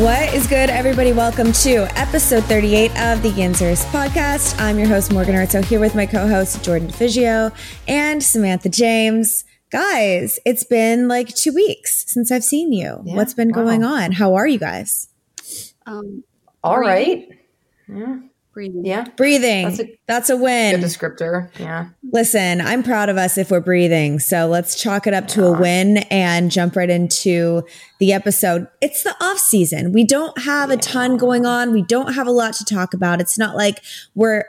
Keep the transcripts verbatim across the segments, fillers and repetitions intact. What is good, everybody? Welcome to episode thirty-eight of the Yinzers Podcast. I'm your host, Morgan Arto, here with my co-host, Jordan DiFigio and Samantha James. Guys, it's been like two weeks since I've seen you. Yeah, What's been wow. going on? How are you guys? Um, All right. Yeah. Breathing. Yeah. Breathing. That's a, That's a win. Good descriptor. Yeah. Listen, I'm proud of us if we're breathing. So let's chalk it up to yeah. a win and jump right into the episode. It's the off season. We don't have yeah. a ton going on. We don't have a lot to talk about. It's not like we're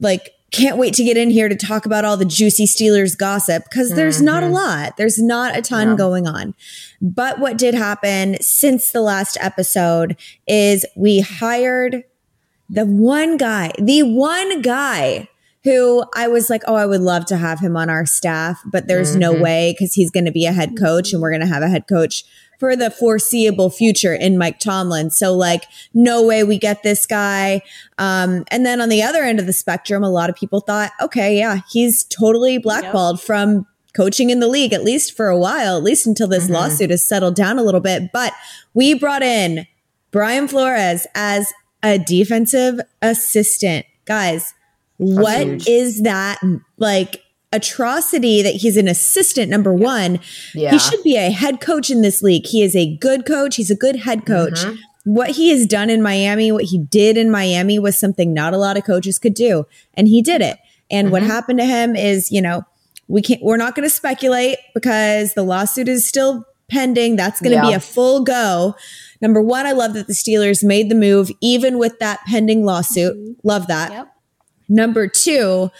like, can't wait to get in here to talk about all the juicy Steelers gossip, because there's mm-hmm. not a lot. There's not a ton yeah. going on. But what did happen since the last episode is we hired The one guy, the one guy who I was like, oh, I would love to have him on our staff, but there's mm-hmm. no way, because he's going to be a head coach and we're going to have a head coach for the foreseeable future in Mike Tomlin. So like, no way we get this guy. Um, and then on the other end of the spectrum, a lot of people thought, okay, yeah, he's totally blackballed yep. from coaching in the league, at least for a while, at least until this mm-hmm. lawsuit has settled down a little bit. But we brought in Brian Flores as a defensive assistant. Guys, what Huge. is that like atrocity that he's an assistant, number yeah. one? Yeah. He should be a head coach in this league. He is a good coach. He's a good head coach. Mm-hmm. What he has done in Miami, what he did in Miami was something not a lot of coaches could do. And he did it. And mm-hmm. what happened to him is, you know, we can't, we're not going to speculate because the lawsuit is still pending. That's going to yeah. be a full go. Number one, I love that the Steelers made the move, even with that pending lawsuit. Mm-hmm. Love that. Yep. Number two,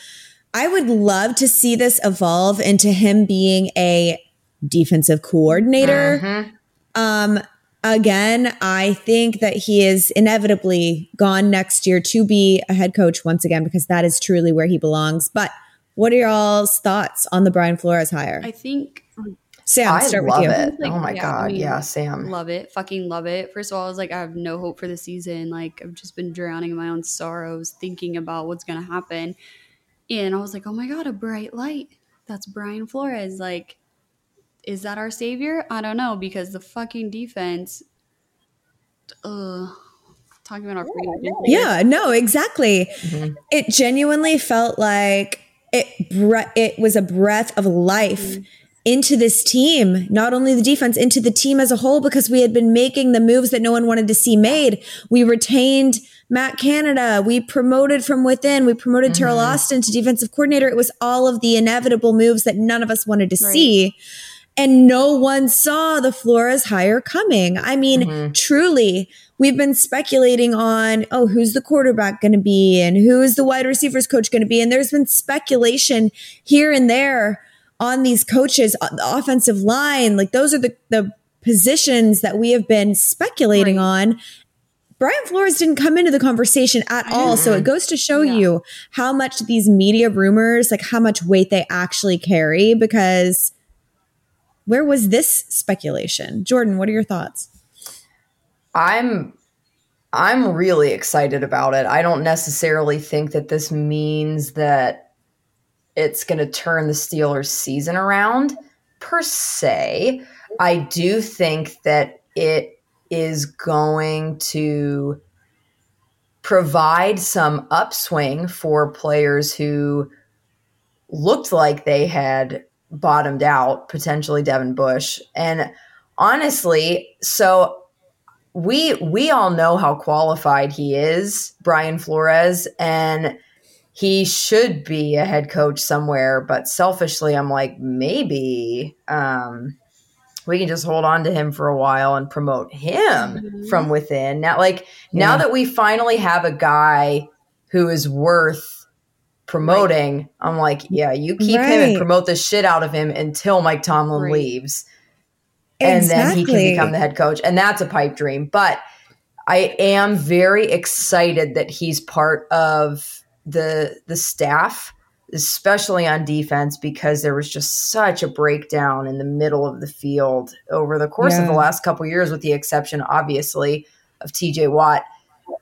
I would love to see this evolve into him being a defensive coordinator. Mm-hmm. Um, again, I think that he is inevitably gone next year to be a head coach once again, because that is truly where he belongs. But what are y'all's thoughts on the Brian Flores hire? I think... Sam, I start love with you. It. Like, oh my yeah, God. I mean, yeah, Sam. Love it. Fucking love it. First of all, I was like, I have no hope for the season. Like, I've just been drowning in my own sorrows, thinking about what's going to happen. And I was like, oh my God, a bright light. That's Brian Flores. Like, is that our savior? I don't know, because the fucking defense, ugh. Talking about our freedom. Yeah, yeah, no, exactly. Mm-hmm. It genuinely felt like it, bre- it was a breath of life. Mm-hmm. into this team, not only the defense, into the team as a whole, because we had been making the moves that no one wanted to see made. We retained Matt Canada. We promoted from within. We promoted mm-hmm. Terrell Austin to defensive coordinator. It was all of the inevitable moves that none of us wanted to right. see. And no one saw the Flores hire coming. I mean, mm-hmm. truly, we've been speculating on, oh, who's the quarterback going to be? And who's the wide receivers coach going to be? And there's been speculation here and there on these coaches, on the offensive line. Like, those are the, the positions that we have been speculating right. on. Brian Flores didn't come into the conversation at all. So it goes to show yeah. you how much these media rumors, like how much weight they actually carry, because where was this speculation? Jordan, what are your thoughts? I'm, I'm really excited about it. I don't necessarily think that this means that it's going to turn the Steelers' season around, per se. I do think that it is going to provide some upswing for players who looked like they had bottomed out, potentially Devin Bush. And honestly, so we we all know how qualified he is, Brian Flores, and he should be a head coach somewhere, but selfishly, I'm like, maybe um, we can just hold on to him for a while and promote him mm-hmm. from within. Now, like yeah. now that we finally have a guy who is worth promoting, right. I'm like, yeah, you keep right. him and promote the shit out of him until Mike Tomlin right. leaves, and exactly. then he can become the head coach, and that's a pipe dream. But I am very excited that he's part of the the staff, especially on defense, because there was just such a breakdown in the middle of the field over the course yeah. of the last couple of years, with the exception, obviously, of T J. Watt.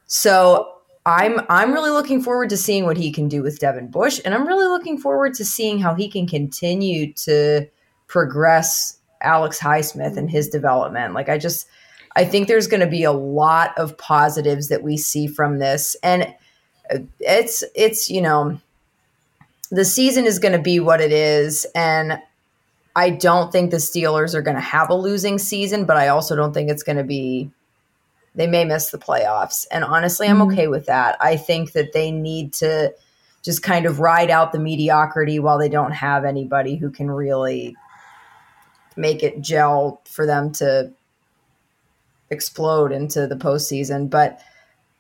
So I'm I'm really looking forward to seeing what he can do with Devin Bush, and I'm really looking forward to seeing how he can continue to progress Alex Highsmith and his development. Like, I just – I think there's going to be a lot of positives that we see from this. And it's, it's, you know, the season is going to be what it is. And I don't think the Steelers are going to have a losing season, but I also don't think it's going to be, they may miss the playoffs. And honestly, I'm okay with that. I think that they need to just kind of ride out the mediocrity while they don't have anybody who can really make it gel for them to explode into the postseason. But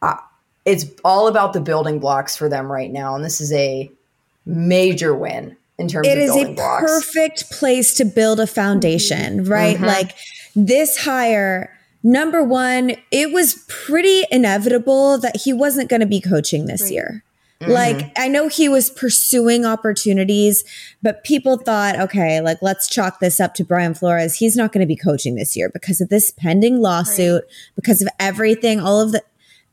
uh, it's all about the building blocks for them right now. And this is a major win. In terms it of is a blocks. Perfect place to build a foundation, right? Mm-hmm. Like this hire, number one, it was pretty inevitable that he wasn't going to be coaching this right. year. Mm-hmm. Like I know he was pursuing opportunities, but people thought, okay, like let's chalk this up to Brian Flores. He's not going to be coaching this year because of this pending lawsuit, right. because of everything, all of the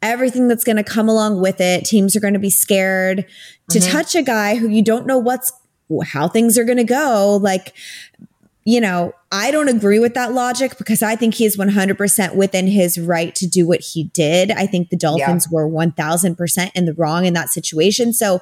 everything that's going to come along with it. Teams are going to be scared mm-hmm. to touch a guy who you don't know what's how things are going to go. Like, you know, I don't agree with that logic because I think he is one hundred percent within his right to do what he did. I think the Dolphins yeah. were one thousand percent in the wrong in that situation. So,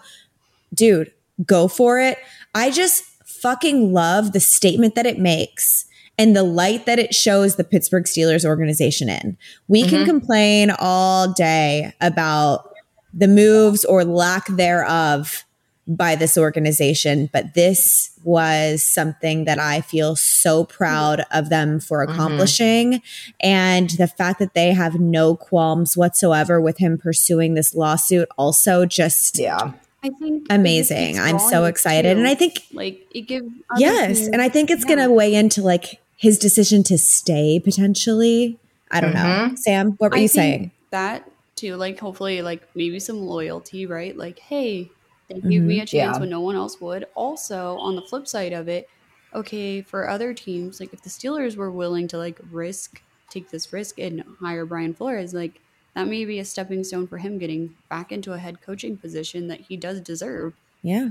dude, go for it. I just fucking love the statement that it makes and the light that it shows the Pittsburgh Steelers organization in. We mm-hmm. can complain all day about the moves or lack thereof by this organization, but this was something that I feel so proud of them for accomplishing. Mm-hmm. And the fact that they have no qualms whatsoever with him pursuing this lawsuit also just yeah I think amazing. I'm so excited too. And I think like it gives yes people, and I think it's yeah. gonna weigh into like his decision to stay potentially. I don't mm-hmm. know. Sam, what were I you saying? That too, like hopefully like maybe some loyalty, right? Like, hey, they give me a chance yeah. when no one else would. Also, on the flip side of it, okay, for other teams, like if the Steelers were willing to like risk, take this risk and hire Brian Flores, like that may be a stepping stone for him getting back into a head coaching position that he does deserve. Yeah.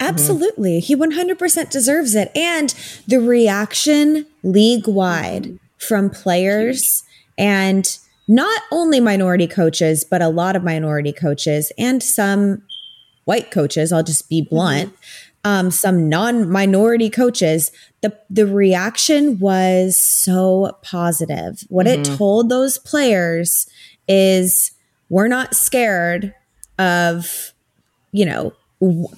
Absolutely. Mm-hmm. He one hundred percent deserves it. And the reaction league-wide mm-hmm. from players Huge. And not only minority coaches, but a lot of minority coaches and some white coaches, I'll just be blunt, mm-hmm. um, some non-minority coaches, the the reaction was so positive. What mm-hmm. it told those players is we're not scared of, you know, w-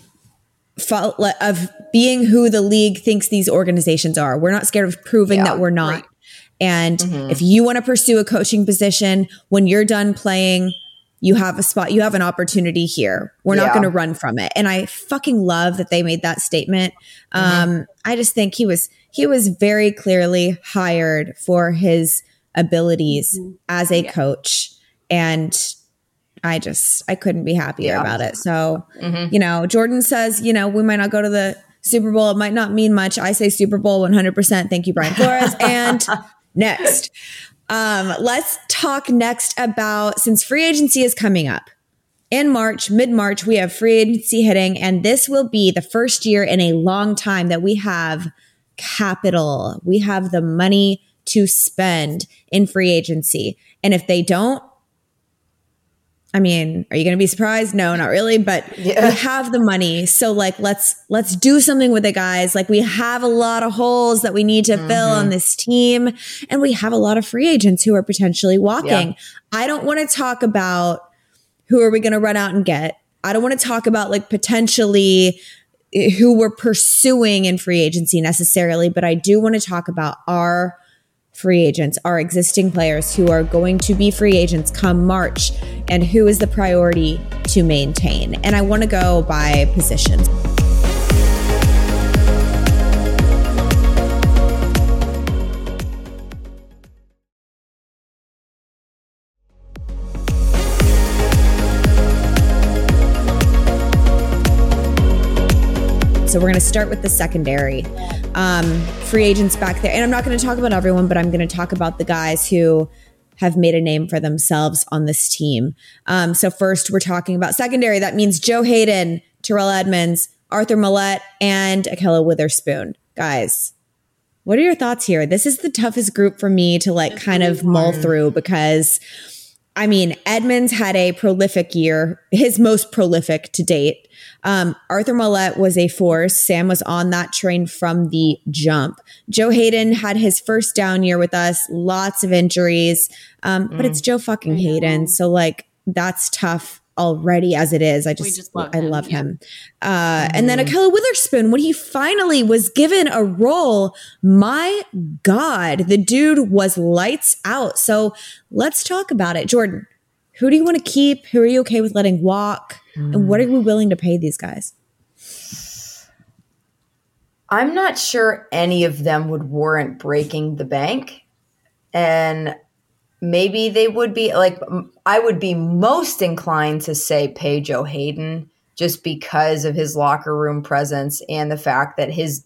of being who the league thinks these organizations are. We're not scared of proving yeah, that we're not. Right. And mm-hmm. if you want to pursue a coaching position, when you're done playing, you have a spot, you have an opportunity here. We're yeah. not going to run from it. And I fucking love that they made that statement. Mm-hmm. Um, I just think he was, he was very clearly hired for his abilities mm-hmm. as a yeah. coach. And I just, I couldn't be happier yeah. about it. So, mm-hmm. you know, Jordan says, you know, we might not go to the Super Bowl. It might not mean much. I say Super Bowl one hundred percent. Thank you, Brian Flores. And... Next, um, let's talk next about, since free agency is coming up in March, mid-March, we have free agency hitting, and this will be the first year in a long time that we have capital. We have the money to spend in free agency. And if they don't, I mean, are you going to be surprised? No, not really, but yeah. we have the money. So like, let's, let's do something with it, guys. Like we have a lot of holes that we need to mm-hmm. fill on this team. And we have a lot of free agents who are potentially walking. Yeah. I don't want to talk about who are we going to run out and get. I don't want to talk about like potentially who we're pursuing in free agency necessarily, but I do want to talk about our free agents, our existing players who are going to be free agents come March, and who is the priority to maintain. And I want to go by position. So we're going to start with the secondary. Um, free agents back there. And I'm not going to talk about everyone, but I'm going to talk about the guys who have made a name for themselves on this team. Um, so first, we're talking about secondary. That means Joe Hayden, Terrell Edmunds, Arthur Maulet, and Ahkello Witherspoon. Guys, What are your thoughts here? This is the toughest group for me to like it's kind really of mull hard. through because, I mean, Edmunds had a prolific year, his most prolific to date. Um, Arthur Maulet was a force. Sam was on that train from the jump. Joe Hayden had his first down year with us, lots of injuries, um, mm. but it's Joe fucking Hayden. So like, that's tough already as it is. I just, just love I him. love him. Uh, mm-hmm. And then Ahkello Witherspoon, when he finally was given a role, my God, the dude was lights out. So let's talk about it. Jordan, who do you want to keep? Who are you okay with letting walk? Mm. And what are we willing to pay these guys? I'm not sure any of them would warrant breaking the bank. And maybe they would be like, I would be most inclined to say pay Joe Hayden just because of his locker room presence and the fact that his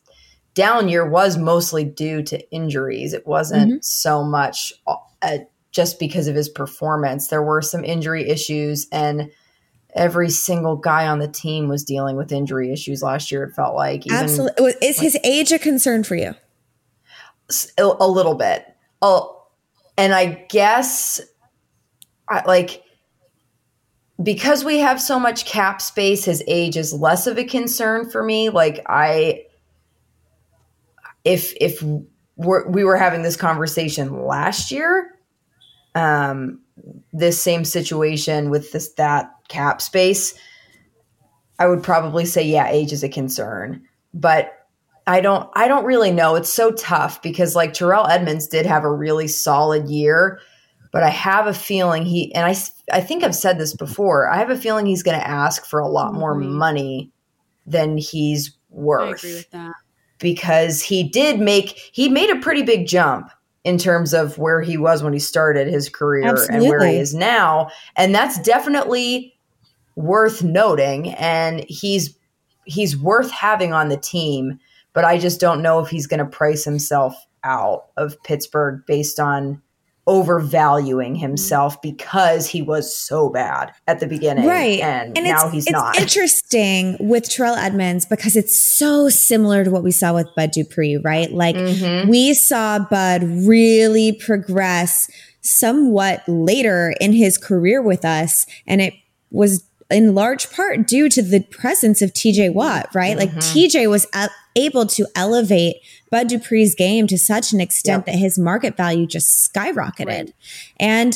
down year was mostly due to injuries. It wasn't mm-hmm. so much uh, just because of his performance. There were some injury issues, and every single guy on the team was dealing with injury issues last year, it felt like. Even Absolutely. Is like, his age a concern for you? A little bit. A, And I guess, like, because we have so much cap space, his age is less of a concern for me. Like, I, if if we're, we were having this conversation last year, um, this same situation with this that cap space, I would probably say, yeah, age is a concern, but. I don't I don't really know. It's so tough because like Terrell Edmunds did have a really solid year, but I have a feeling he and I, I think I've said this before. I have a feeling he's going to ask for a lot more money than he's worth. I agree with that. Because he did make he made a pretty big jump in terms of where he was when he started his career Absolutely. And where he is now, and that's definitely worth noting, and he's he's worth having on the team. But I just don't know if he's going to price himself out of Pittsburgh based on overvaluing himself because he was so bad at the beginning. Right. And, and now it's, he's it's not. It's interesting with Terrell Edmunds because it's so similar to what we saw with Bud Dupree, right? Like mm-hmm. we saw Bud really progress somewhat later in his career with us. And it was in large part due to the presence of T J. Watt, right? Mm-hmm. Like T J was at able to elevate Bud Dupree's game to such an extent yep. that his market value just skyrocketed. Right. And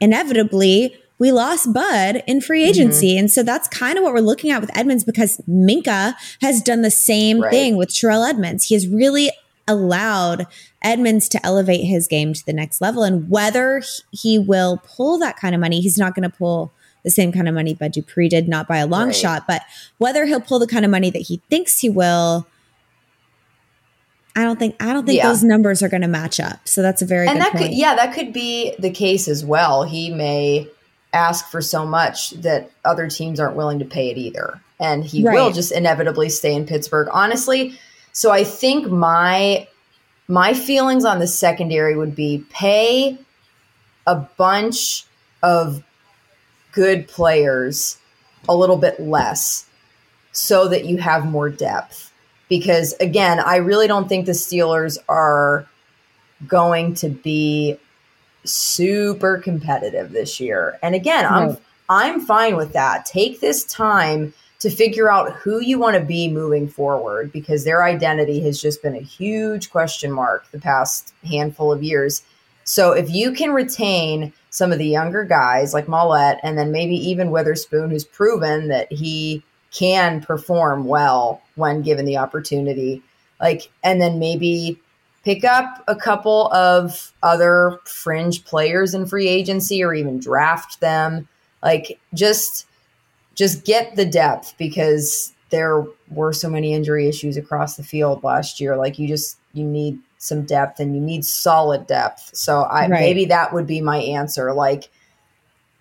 inevitably, we lost Bud in free agency. Mm-hmm. And so that's kind of what we're looking at with Edmunds because Minkah has done the same right. thing with Terrell Edmunds. He has really allowed Edmunds to elevate his game to the next level. And whether he will pull that kind of money, he's not going to pull the same kind of money Bud Dupree did, not by a long right. shot, but whether he'll pull the kind of money that he thinks he will, I don't think I don't think yeah. those numbers are going to match up. So that's a very and good that point. Could, yeah, that could be the case as well. He may ask for so much that other teams aren't willing to pay it either. And he right. will just inevitably stay in Pittsburgh, honestly. So I think my my feelings on the secondary would be pay a bunch of good players a little bit less so that you have more depth. Because, again, I really don't think the Steelers are going to be super competitive this year. And, again, I'm right. I'm fine with that. Take this time to figure out who you want to be moving forward because their identity has just been a huge question mark the past handful of years. So if you can retain some of the younger guys like Maulet and then maybe even Witherspoon, who's proven that he – can perform well when given the opportunity, like, and then maybe pick up a couple of other fringe players in free agency or even draft them. Like just, just get the depth because there were so many injury issues across the field last year. Like you just, you need some depth and you need solid depth. So I, right. maybe that would be my answer. Like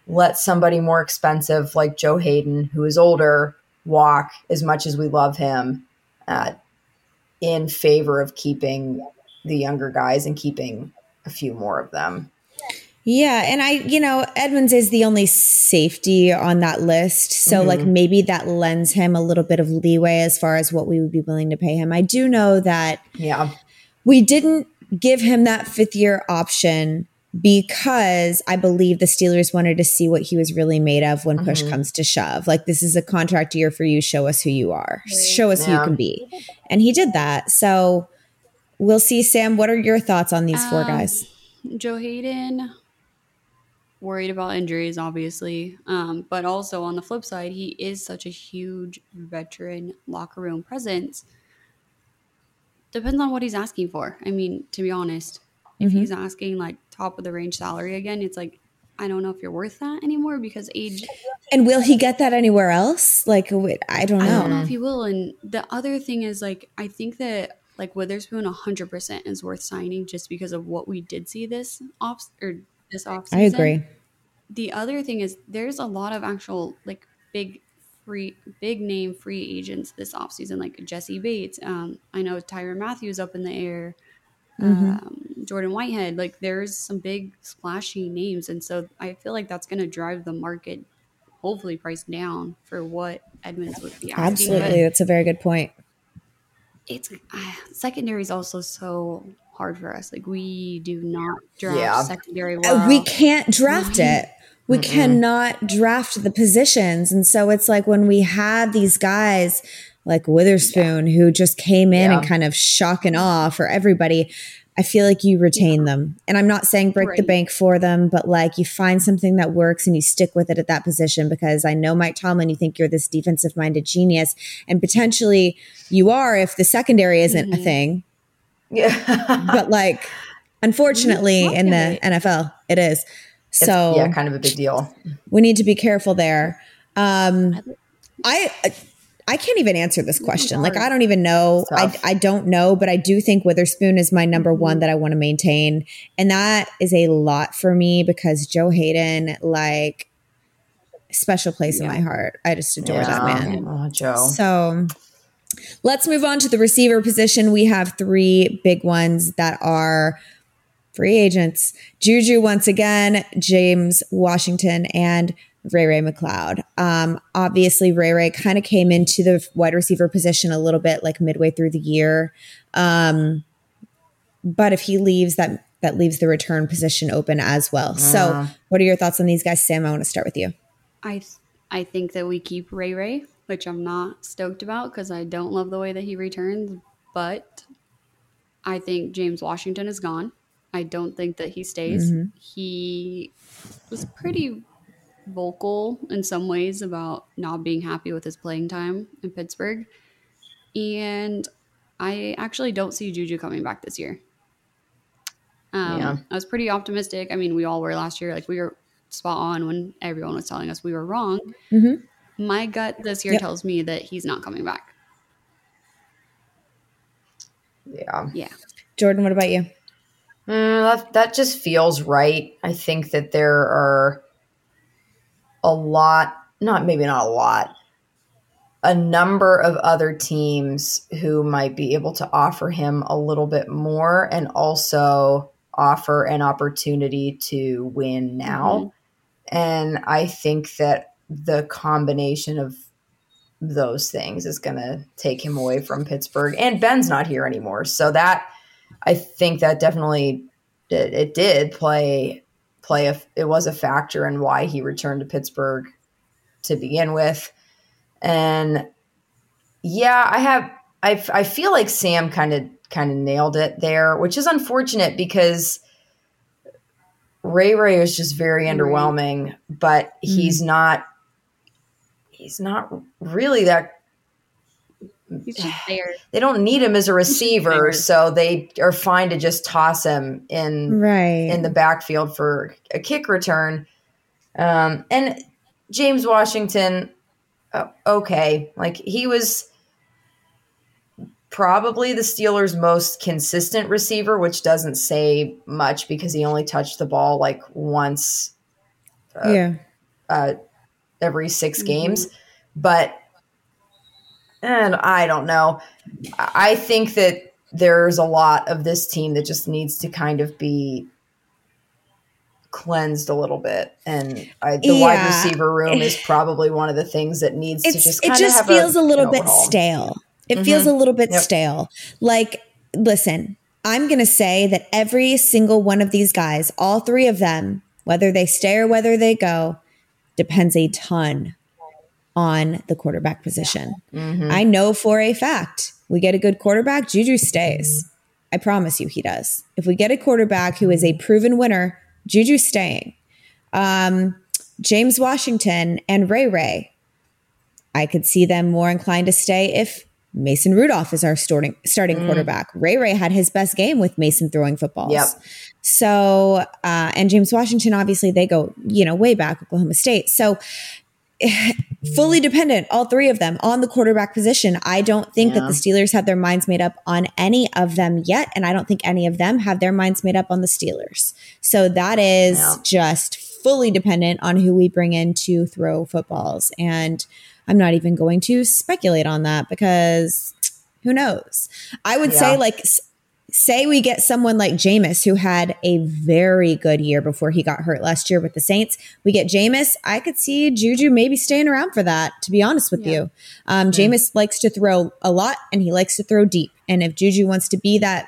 let somebody more expensive, like Joe Hayden, who is older, walk as much as we love him uh, in favor of keeping the younger guys and keeping a few more of them. Yeah. And I, you know, Edmunds is the only safety on that list. So mm-hmm. like maybe that lends him a little bit of leeway as far as what we would be willing to pay him. I do know that yeah. We didn't give him that fifth year option because I believe the Steelers wanted to see what he was really made of when push mm-hmm. comes to shove. Like, this is a contract year for you. Show us who you are. Show us yeah. who you can be. And he did that. So we'll see. Sam, what are your thoughts on these um, four guys? Joe Hayden, worried about injuries, obviously. Um, but also on the flip side, he is such a huge veteran locker room presence. Depends on what he's asking for. I mean, to be honest, if mm-hmm. he's asking like top of the range salary again, it's like, I don't know if you're worth that anymore because age. And will he get that anywhere else? Like, I don't know. I don't know if he will. And the other thing is, like, I think that like Witherspoon one hundred percent is worth signing just because of what we did see this off or this off season. I agree. The other thing is there's a lot of actual like big free, big name free agents this offseason, like Jesse Bates. Um, I know Tyron Matthews up in the air. Mm-hmm. Um, Jordan Whitehead, like there's some big splashy names. And so I feel like that's going to drive the market, hopefully priced down for what Edmunds would be asking. Absolutely. But that's a very good point. It's uh, secondary is also so hard for us. Like we do not draft yeah. secondary. Well. We can't draft no. it. We Mm-mm. cannot draft the positions. And so it's like when we had these guys like Witherspoon yeah. who just came in yeah. and kind of shock and awe for everybody, I feel like you retain yeah. them. And I'm not saying break right. the bank for them, but like you find something that works and you stick with it at that position, because I know Mike Tomlin, you think you're this defensive minded genius, and potentially you are if the secondary isn't mm-hmm. a thing. Yeah. But like, unfortunately in the it. N F L, it is. It's, so yeah, kind of a big deal. We need to be careful there. Um, I, I can't even answer this question. Like, I don't even know. I, I don't know, but I do think Witherspoon is my number one that I want to maintain. And that is a lot for me because Joe Hayden, like, special place yeah. in my heart. I just adore yeah. that man. Oh, Joe. So let's move on to the receiver position. We have three big ones that are free agents. Juju, once again, James Washington, and Ray Ray McCloud. Um, obviously, Ray Ray kind of came into the wide receiver position a little bit like midway through the year. Um, but if he leaves, that that leaves the return position open as well. Yeah. So what are your thoughts on these guys? Sam, I want to start with you. I th- I think that we keep Ray Ray, which I'm not stoked about because I don't love the way that he returns. But I think James Washington is gone. I don't think that he stays. Mm-hmm. He was pretty vocal in some ways about not being happy with his playing time in Pittsburgh. And I actually don't see Juju coming back this year. Um, yeah. I was pretty optimistic. I mean, we all were last year. Like, we were spot on when everyone was telling us we were wrong. Mm-hmm. My gut this year yep. tells me that he's not coming back. Yeah. Yeah. Jordan, what about you? Mm, that, that just feels right. I think that there are a lot, not maybe not a lot, a number of other teams who might be able to offer him a little bit more and also offer an opportunity to win now. Mm-hmm. And I think that the combination of those things is going to take him away from Pittsburgh. And Ben's not here anymore. So that, I think that definitely it, it did play play a, it was a factor in why he returned to Pittsburgh to begin with. And yeah, I have I I feel like Sam kind of kind of nailed it there, which is unfortunate because Ray Ray is just very mm-hmm. underwhelming, but he's mm-hmm. not he's not really that. They don't need him as a receiver, so they are fine to just toss him in right. in the backfield for a kick return. Um, and James Washington, uh, okay, like he was probably the Steelers' most consistent receiver, which doesn't say much because he only touched the ball like once uh, yeah. uh, every six mm-hmm. games. But And I don't know. I think that there's a lot of this team that just needs to kind of be cleansed a little bit. And I, the yeah. wide receiver room is probably one of the things that needs it's, to just kind of have a It just feels a, a little bit overhaul. stale. It mm-hmm. feels a little bit yep. stale. Like, listen, I'm going to say that every single one of these guys, all three of them, whether they stay or whether they go, depends a ton on the quarterback position. Mm-hmm. I know for a fact, we get a good quarterback, Juju stays. I promise you he does. If we get a quarterback who is a proven winner, Juju's staying. Um, James Washington and Ray Ray, I could see them more inclined to stay if Mason Rudolph is our starting starting mm. quarterback. Ray Ray had his best game with Mason throwing footballs. Yep. So, uh, and James Washington, obviously they go, you know, way back, Oklahoma State. So fully dependent, all three of them, on the quarterback position. I don't think yeah. that the Steelers have their minds made up on any of them yet. And I don't think any of them have their minds made up on the Steelers. So that is yeah. just fully dependent on who we bring in to throw footballs. And I'm not even going to speculate on that because who knows? I would yeah. say, like, say we get someone like Jameis, who had a very good year before he got hurt last year with the Saints. We get Jameis. I could see Juju maybe staying around for that, to be honest with yeah. you. Um, yeah. Jameis likes to throw a lot and he likes to throw deep. And if Juju wants to be that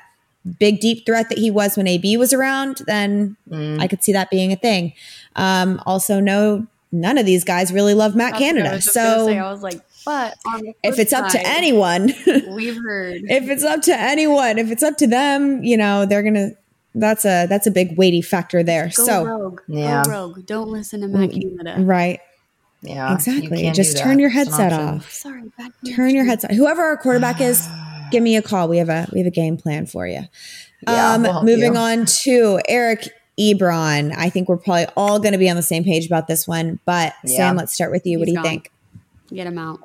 big, deep threat that he was when A B was around, then mm. I could see that being a thing. Um, also, no. None of these guys really love Matt That's Canada. I was so say, I was like, but on if it's up side, to anyone, we've heard if it's up to anyone, if it's up to them, you know, they're going to, that's a, that's a big weighty factor there. Go so rogue. Yeah. Go rogue. Don't listen to Matt Canada. Right. Yeah, exactly. Just turn your headset off. Sorry. Bad turn your headset. Whoever our quarterback is, give me a call. We have a, we have a game plan for you. Yeah, um, we'll moving you. on to Eric Ebron. I think we're probably all going to be on the same page about this one, but yeah. Sam, let's start with you. He's what do you gone. think? Get him out.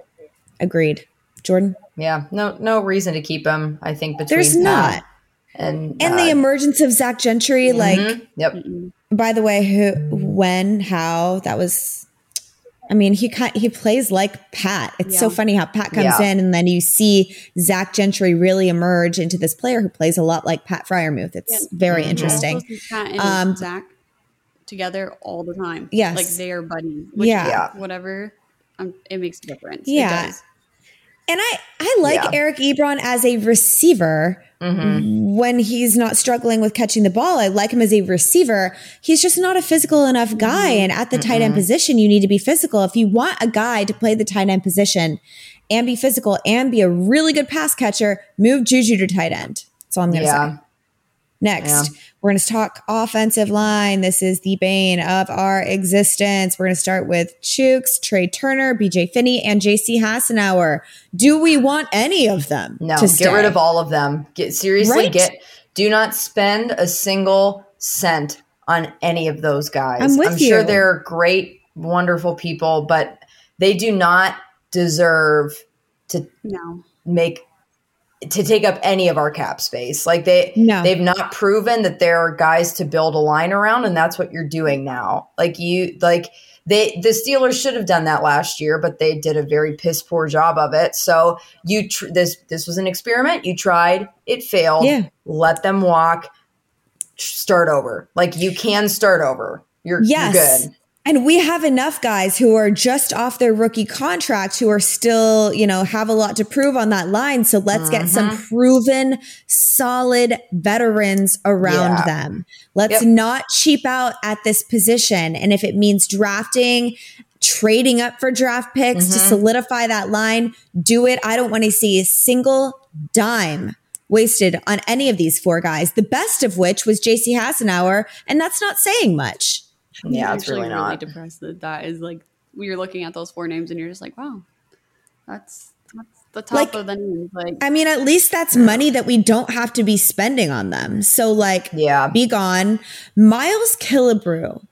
Agreed. Jordan? Yeah. No, no reason to keep him. I think between there's not. And, and uh, the emergence of Zach Gentry. Mm-hmm. Like, yep. By the way, who, when, how that was, I mean, he he plays like Pat. It's yeah. so funny how Pat comes yeah. in and then you see Zach Gentry really emerge into this player who plays a lot like Pat Freiermuth. It's yeah. very yeah. interesting. Yeah. Pat and um, Zach together all the time. Yes. Like they are buddies. Which yeah. Whatever. Um, it makes a difference. Yeah. It does. And I, I like yeah. Eric Ebron as a receiver. Mm-hmm. When he's not struggling with catching the ball, I like him as a receiver. He's just not a physical enough guy. And at the mm-hmm. tight end position, you need to be physical. If you want a guy to play the tight end position and be physical and be a really good pass catcher, move Juju to tight end. That's all I'm going to yeah. say. Next, yeah. we're going to talk offensive line. This is the bane of our existence. We're going to start with Chooks, Trey Turner, B J Finney, and J C Hassenauer. Do we want any of them? No, to get rid of all of them. Get seriously, right? get do not spend a single cent on any of those guys. I'm with I'm you. sure they're great, wonderful people, but they do not deserve to no. make. to take up any of our cap space. Like they, no. they've not proven that there are guys to build a line around. And that's what you're doing now. Like you, like they, the Steelers should have done that last year, but they did a very piss poor job of it. So you, tr- this, this was an experiment. You tried, it failed. Yeah. Let them walk, start over. Like you can start over. You're, yes. you're good. And we have enough guys who are just off their rookie contract who are still, you know, have a lot to prove on that line. So let's uh-huh. get some proven, solid veterans around yeah. them. Let's yep. not cheap out at this position. And if it means drafting, trading up for draft picks mm-hmm. to solidify that line, do it. I don't want to see a single dime wasted on any of these four guys, the best of which was J C Hassenauer. And that's not saying much. I'm yeah, it's really not. Really depressed that that is like you're looking at those four names and you're just like, wow, that's that's the top like, of the names. Like, I mean, at least that's money that we don't have to be spending on them. So, like, yeah, be gone. Miles Killebrew,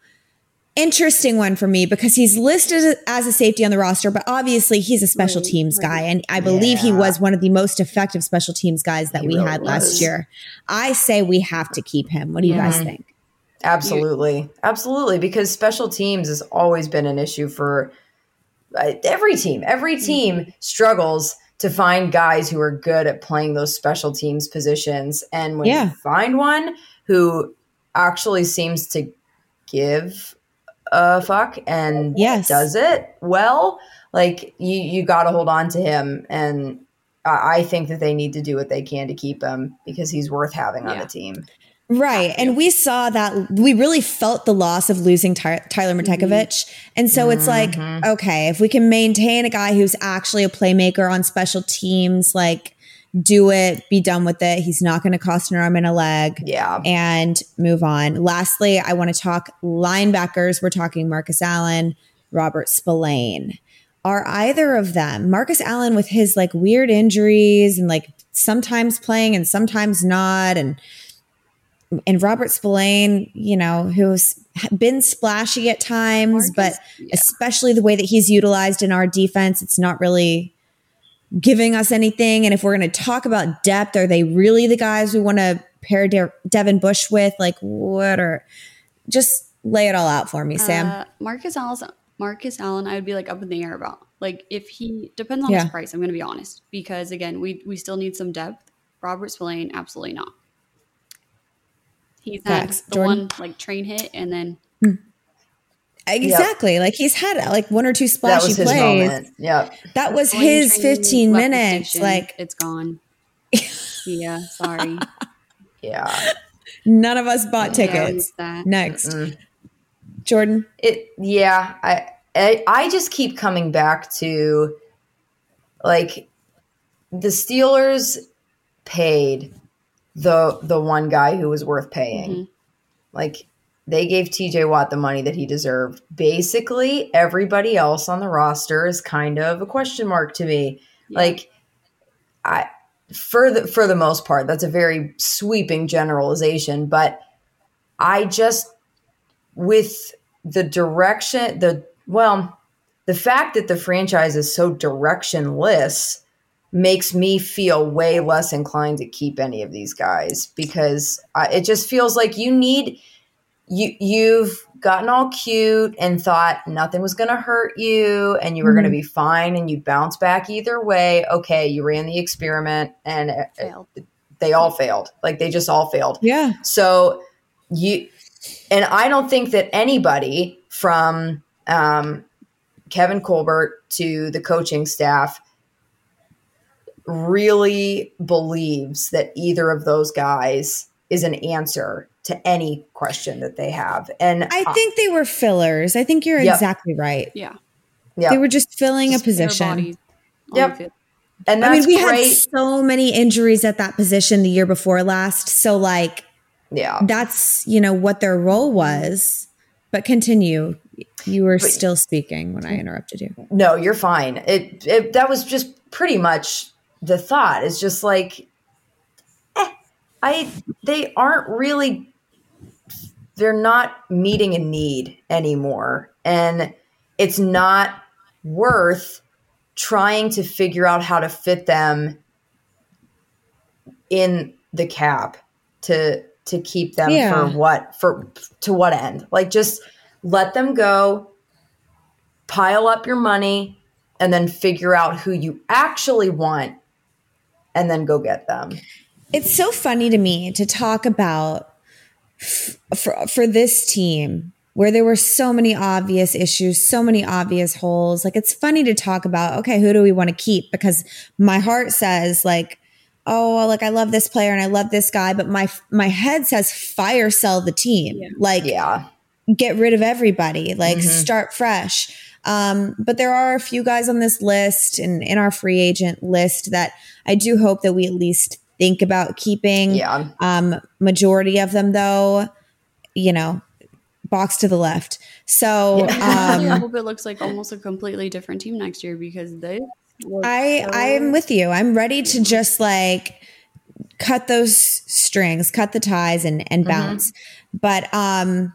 interesting one for me because he's listed as a safety on the roster, but obviously he's a special right, teams right. guy, and I believe yeah. he was one of the most effective special teams guys that he we really had was. last year. I say we have to keep him. What do you yeah. guys think? Absolutely. Absolutely. Because special teams has always been an issue for uh, every team. Every team mm-hmm. struggles to find guys who are good at playing those special teams positions. And when yeah. you find one who actually seems to give a fuck and yes. does it well, like you, you got to hold on to him. And I think that they need to do what they can to keep him because he's worth having on yeah. the team. Right. And we saw that we really felt the loss of losing Ty- Tyler Mrtekovich. And so it's mm-hmm. like, okay, if we can maintain a guy who's actually a playmaker on special teams, like do it, be done with it. He's not going to cost an arm and a leg. Yeah. And move on. Lastly, I want to talk linebackers. We're talking Marcus Allen, Robert Spillane. Are either of them, Marcus Allen with his like weird injuries and like sometimes playing and sometimes not, and And Robert Spillane, you know, who's been splashy at times, Marcus, but yeah. especially the way that he's utilized in our defense, it's not really giving us anything. And if we're going to talk about depth, are they really the guys we want to pair De- Devin Bush with? Like, what are – just lay it all out for me, Sam. Uh, Marcus Allen, Marcus Allen, I would be, like, up in the air about. Like, if he – depends on yeah. his price, I'm going to be honest. Because, again, we we still need some depth. Robert Spillane, absolutely not. He's had Facts. the Jordan. one like train hit and then exactly yep. like he's had like one or two splashy that plays. Yeah, that was Going his fifteen minutes. Like it's gone. yeah, sorry. yeah, none of us bought tickets. Yeah, Next, Mm-mm. Jordan. It yeah. I, I I just keep coming back to like the Steelers paid the the one guy who was worth paying. Mm-hmm. Like they gave T J. Watt the money that he deserved. Basically, everybody else on the roster is kind of a question mark to me. Yeah. Like I for the for the most part, that's a very sweeping generalization, but I just with the direction the well, the fact that the franchise is so directionless makes me feel way less inclined to keep any of these guys because I, it just feels like you need you you've gotten all cute and thought nothing was going to hurt you and you were mm-hmm. going to be fine and you bounce back either way. Okay, you ran the experiment and it, it, they all failed. Like they just all failed. Yeah. So you and I don't think that anybody from um, Kevin Colbert to the coaching staff really believes that either of those guys is an answer to any question that they have. And I uh, think they were fillers. I think you're yep. exactly right. Yeah. Yep. They were just filling just a position. Yep. And that's I mean, we great. had so many injuries at that position the year before last. So like, yeah, that's, you know, what their role was, but continue. You were but, still speaking when I interrupted you. No, you're fine. It, it that was just pretty much the thought is just like, eh, I, they aren't really, they're not meeting a need anymore. And it's not worth trying to figure out how to fit them in the cap to, to keep them yeah. for what, for, to what end? Like, just let them go, pile up your money, and then figure out who you actually want and then go get them. It's so funny to me to talk about f- for, for this team where there were so many obvious issues, so many obvious holes. Like it's funny to talk about, okay, who do we want to keep? Because my heart says like, oh, like I love this player and I love this guy. But my, my head says fire sell the team. Yeah. Like yeah. get rid of everybody, like mm-hmm. start fresh. Um, but there are a few guys on this list and in our free agent list that I do hope that we at least think about keeping. Yeah. Um, majority of them though, you know, box to the left. So yeah. um, I hope it looks like almost a completely different team next year because they I, so- I'm with you. I'm ready to just like cut those strings, cut the ties and, and bounce. Mm-hmm. But um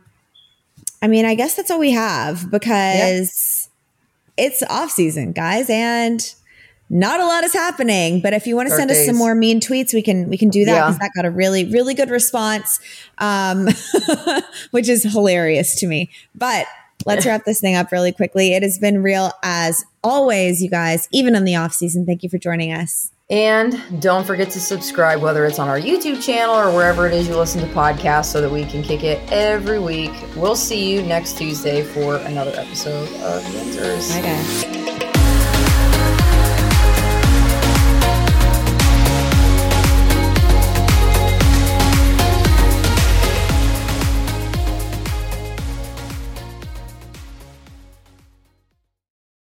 I mean, I guess that's all we have because yep. it's off season, guys, and not a lot is happening. But if you want to send days. us some more mean tweets, we can we can do that because yeah. that got a really, really good response, um, which is hilarious to me. But let's wrap this thing up really quickly. It has been real as always, you guys, even in the off season. Thank you for joining us. And don't forget to subscribe, whether it's on our YouTube channel or wherever it is you listen to podcasts, so that we can kick it every week. We'll see you next Tuesday for another episode of Yinzers. Bye, guys.